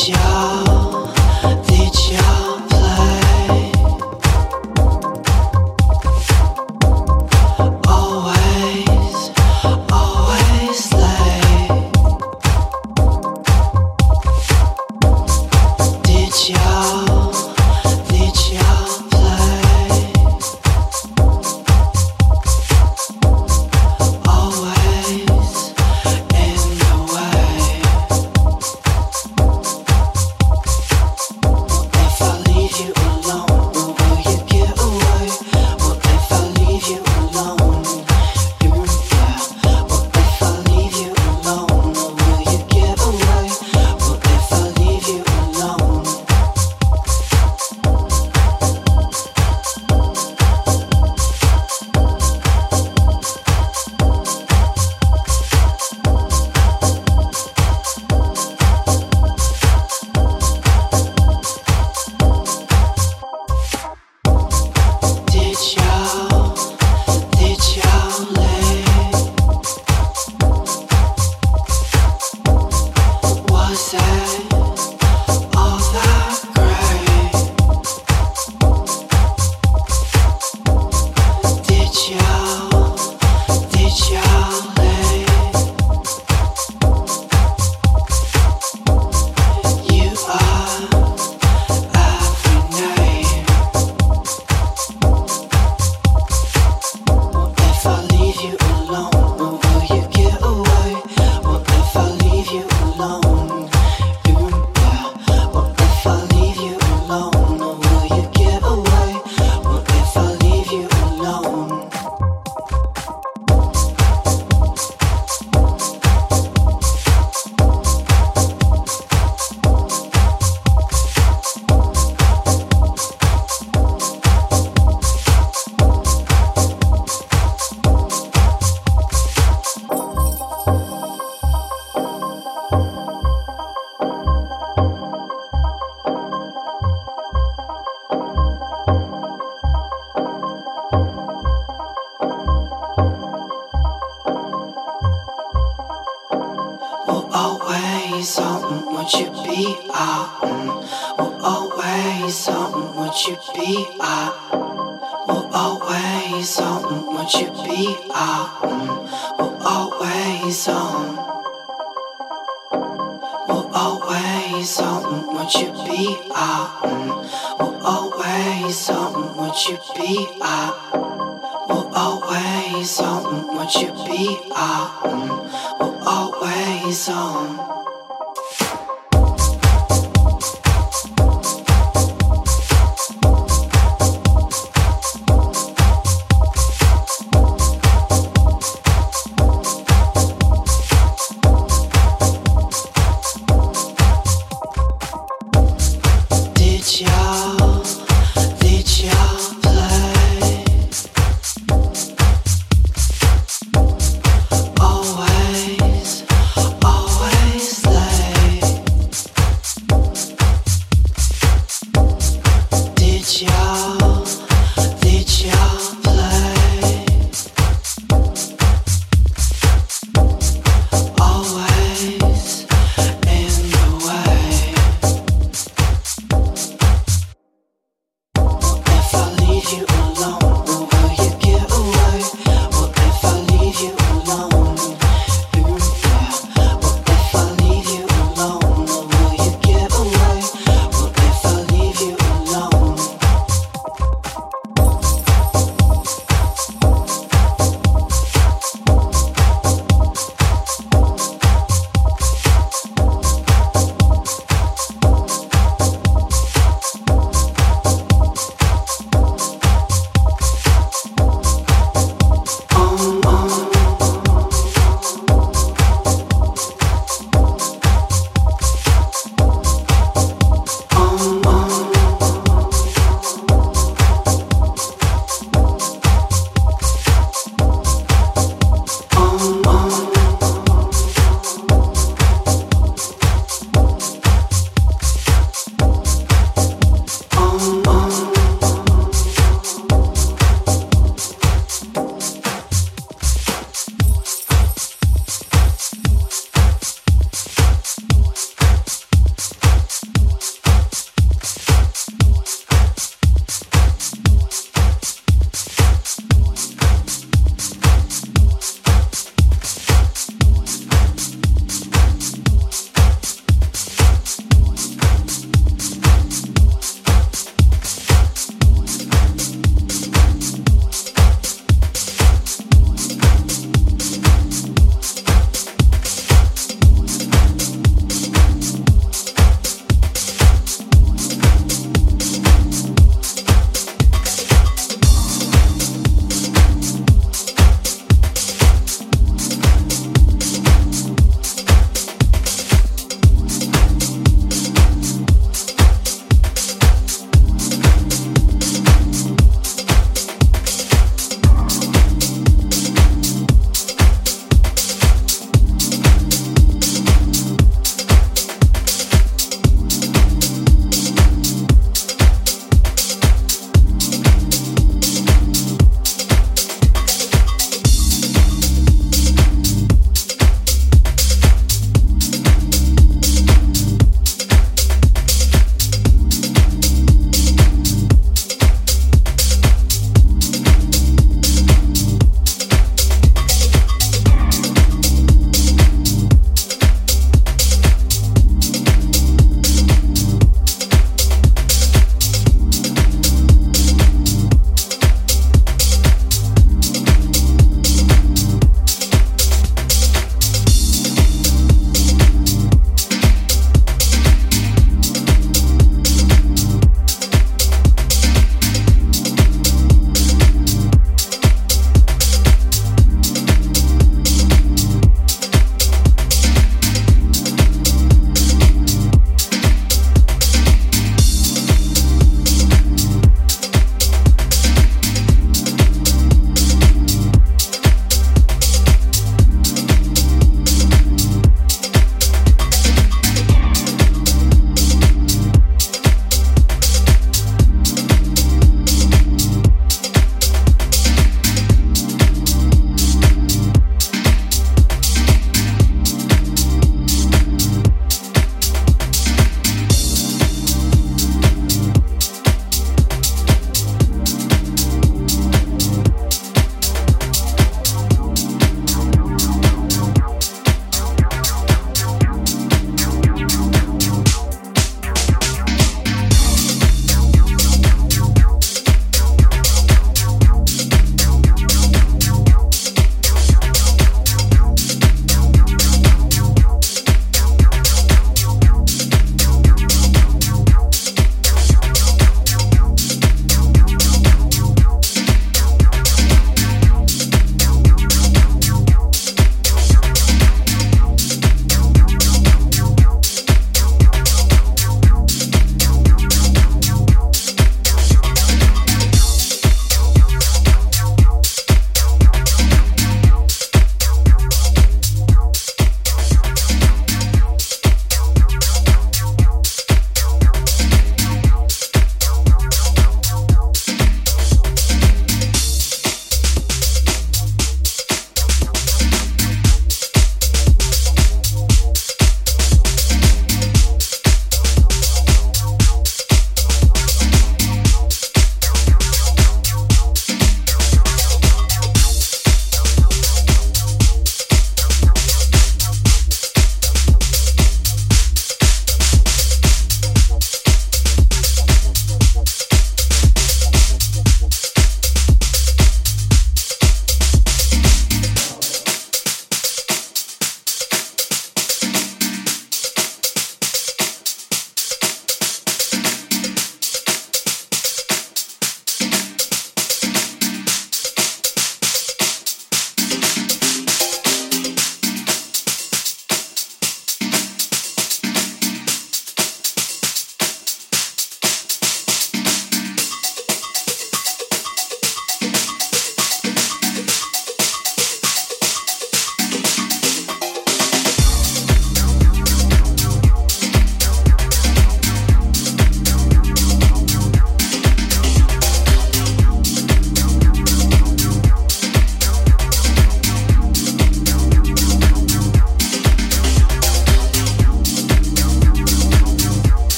Always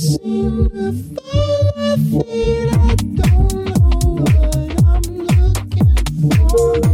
seem to find my feet. I don't know what I'm looking for.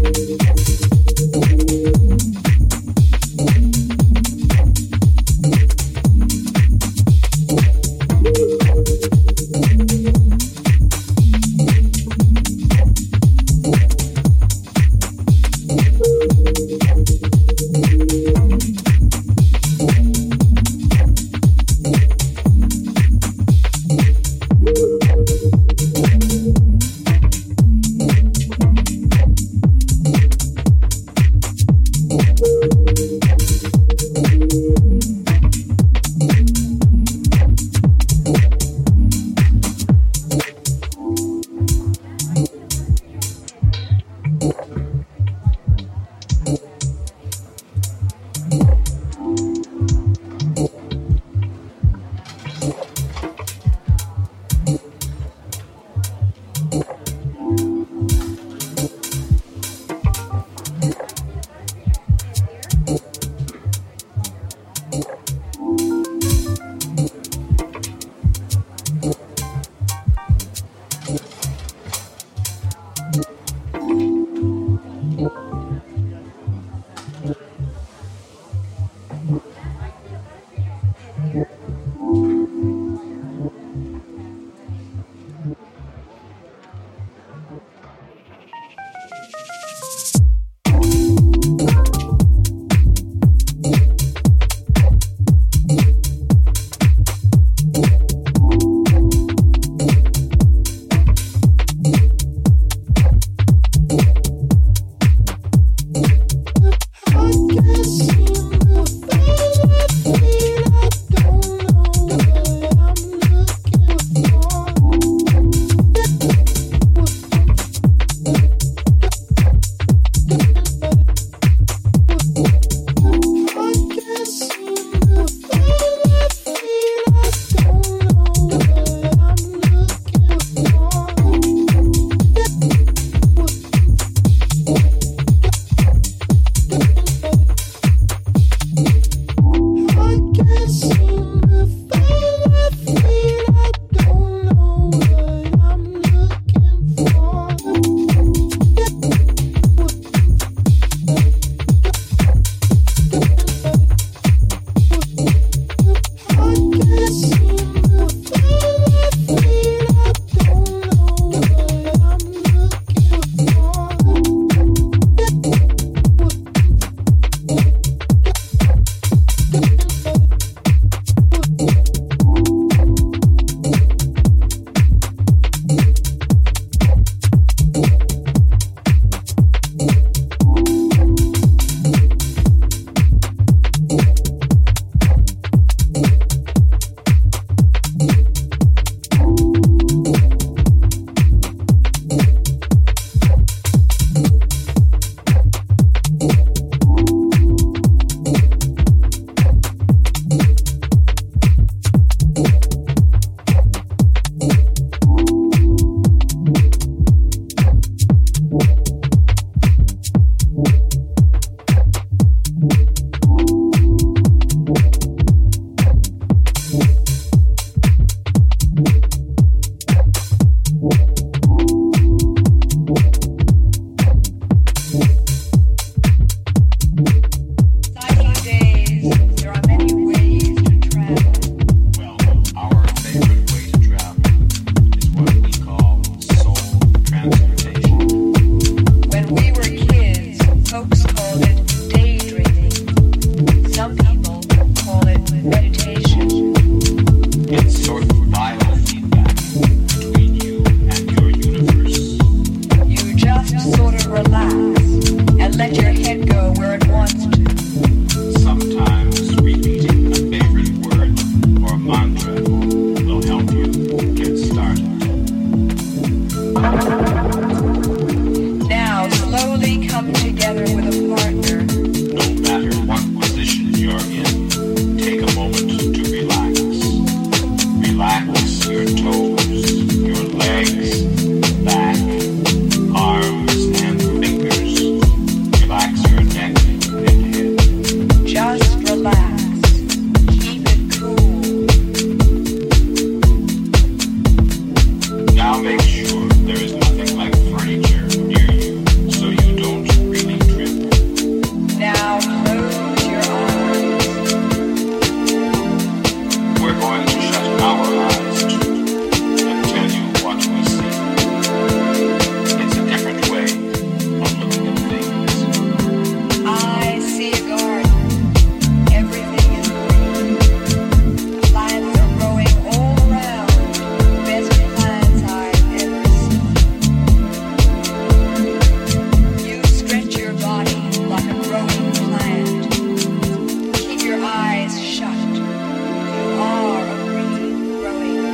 Shut. You are a green growing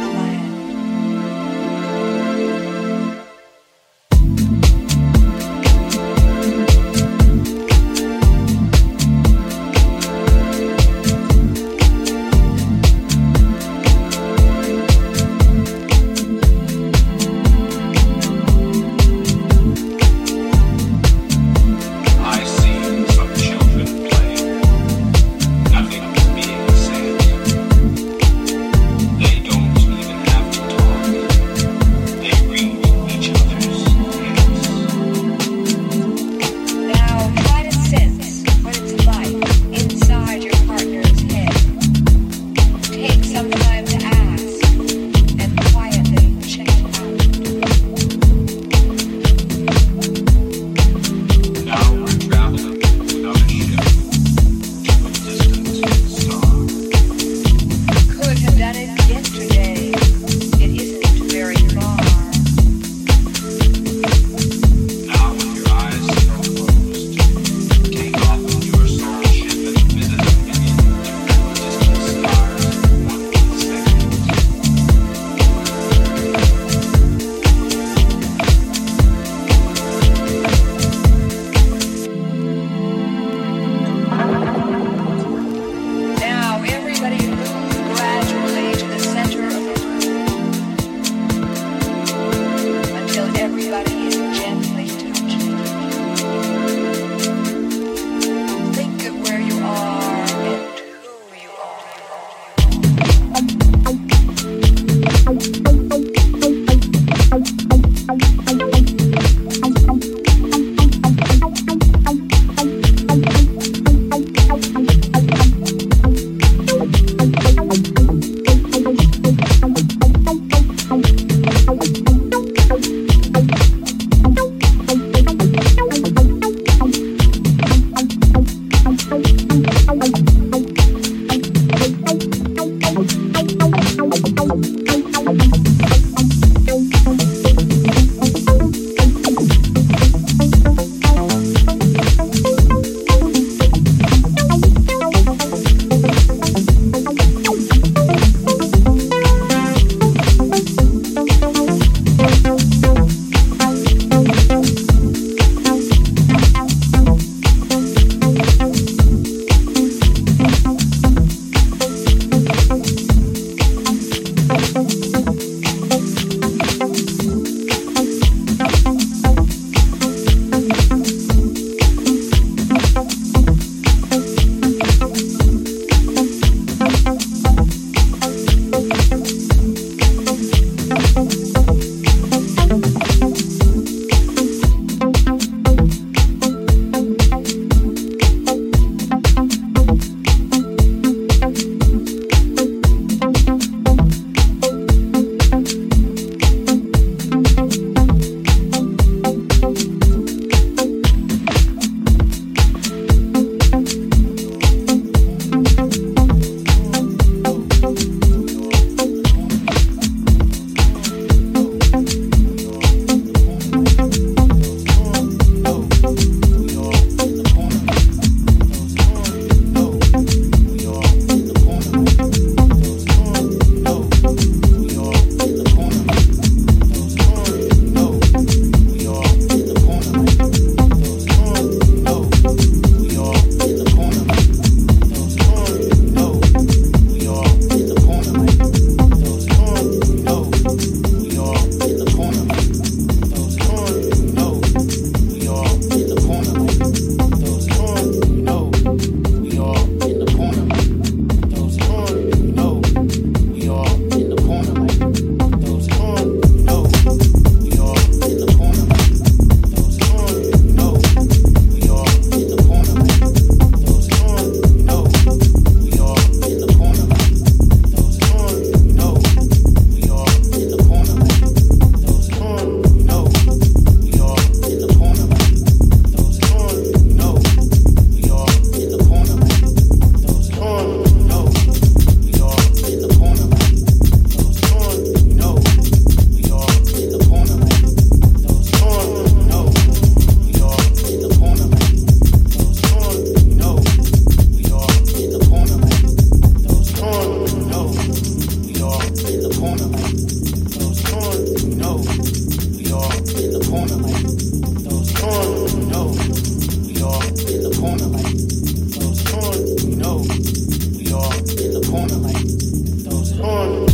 corner like those corners.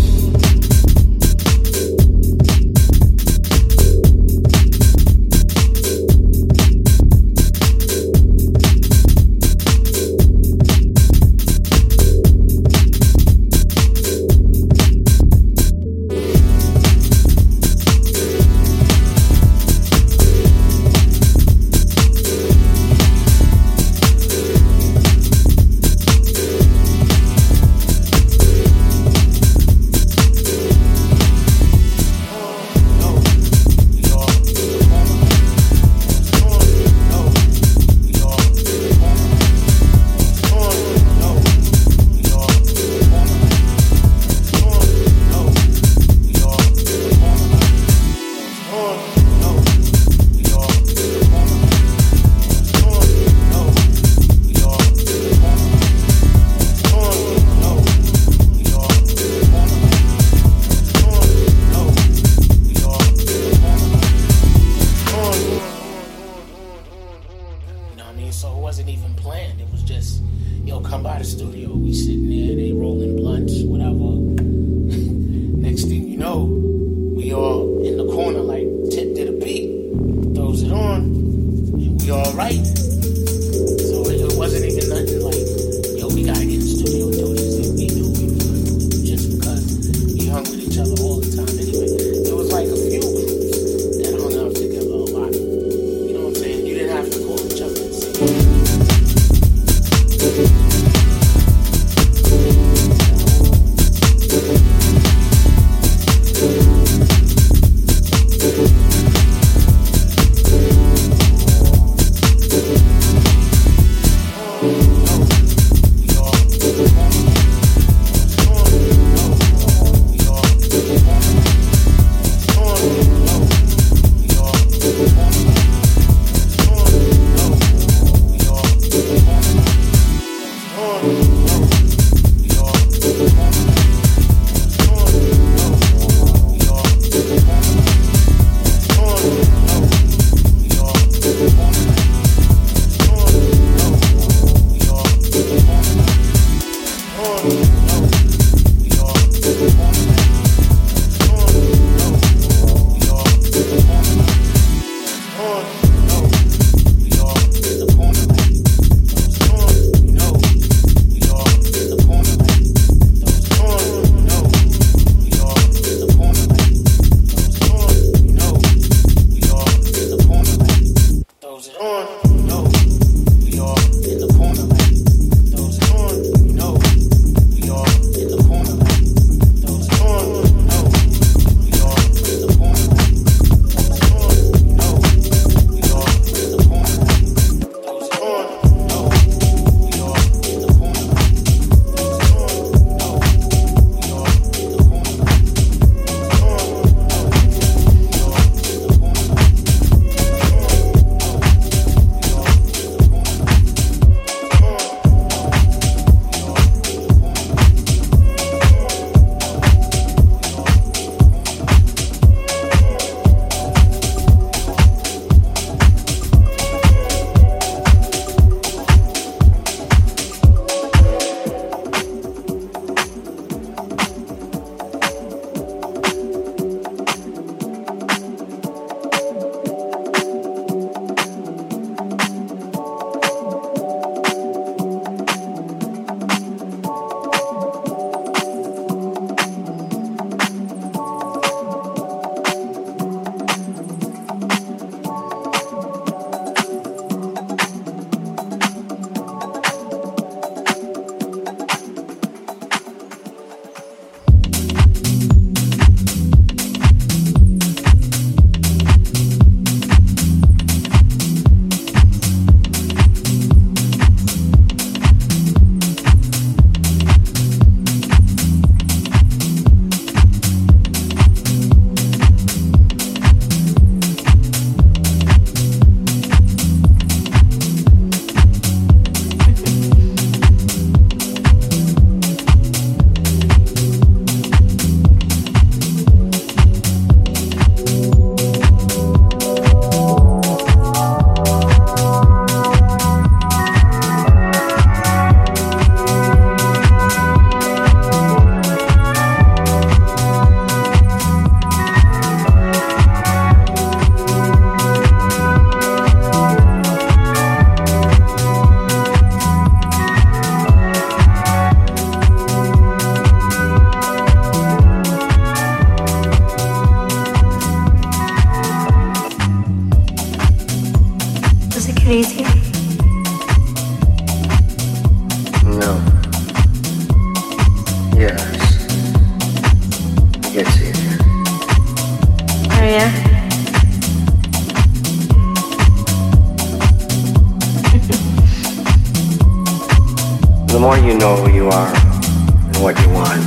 you know who you are and what you want,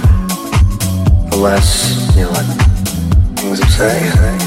the less you let things upset you.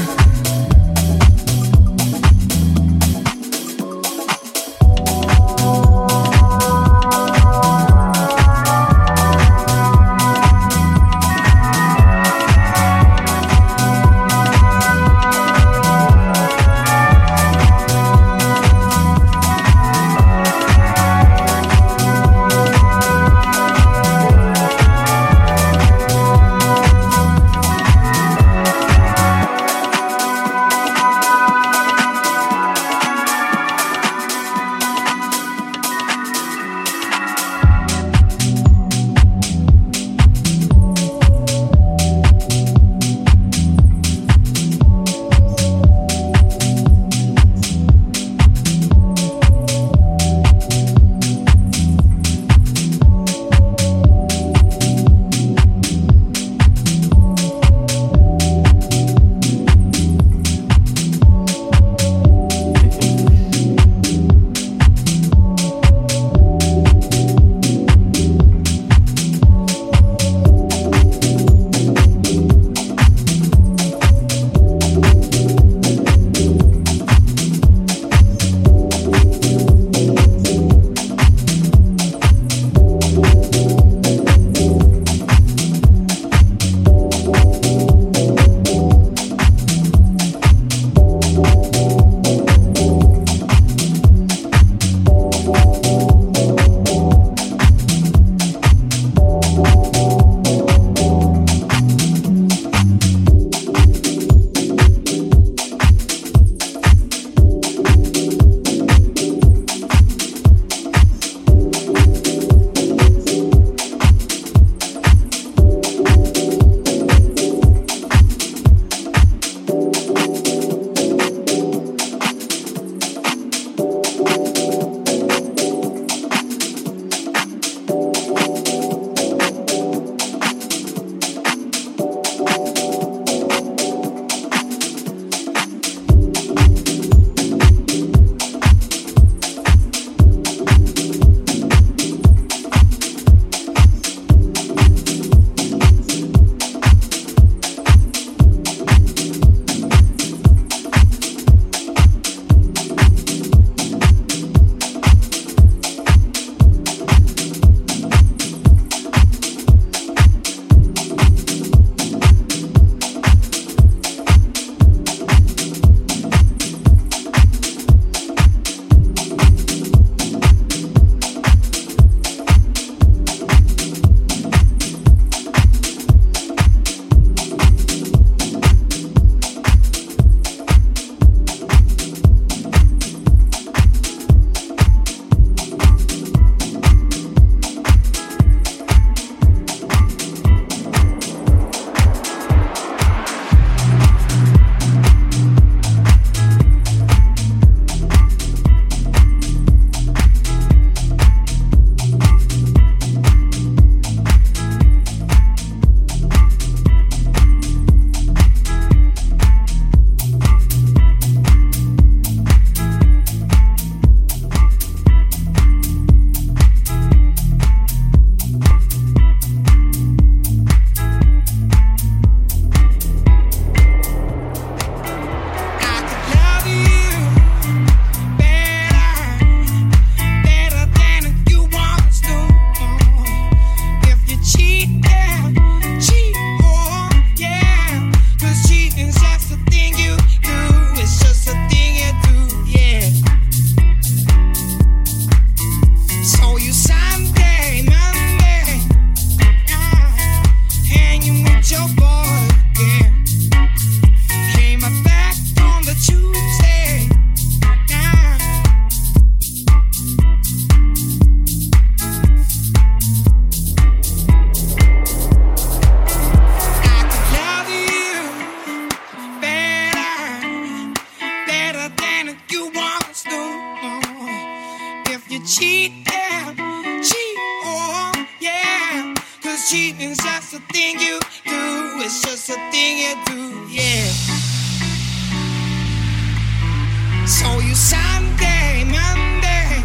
So you Sunday, Monday,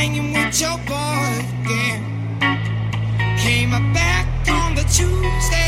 hanging with your boy again. Came back on the Tuesday.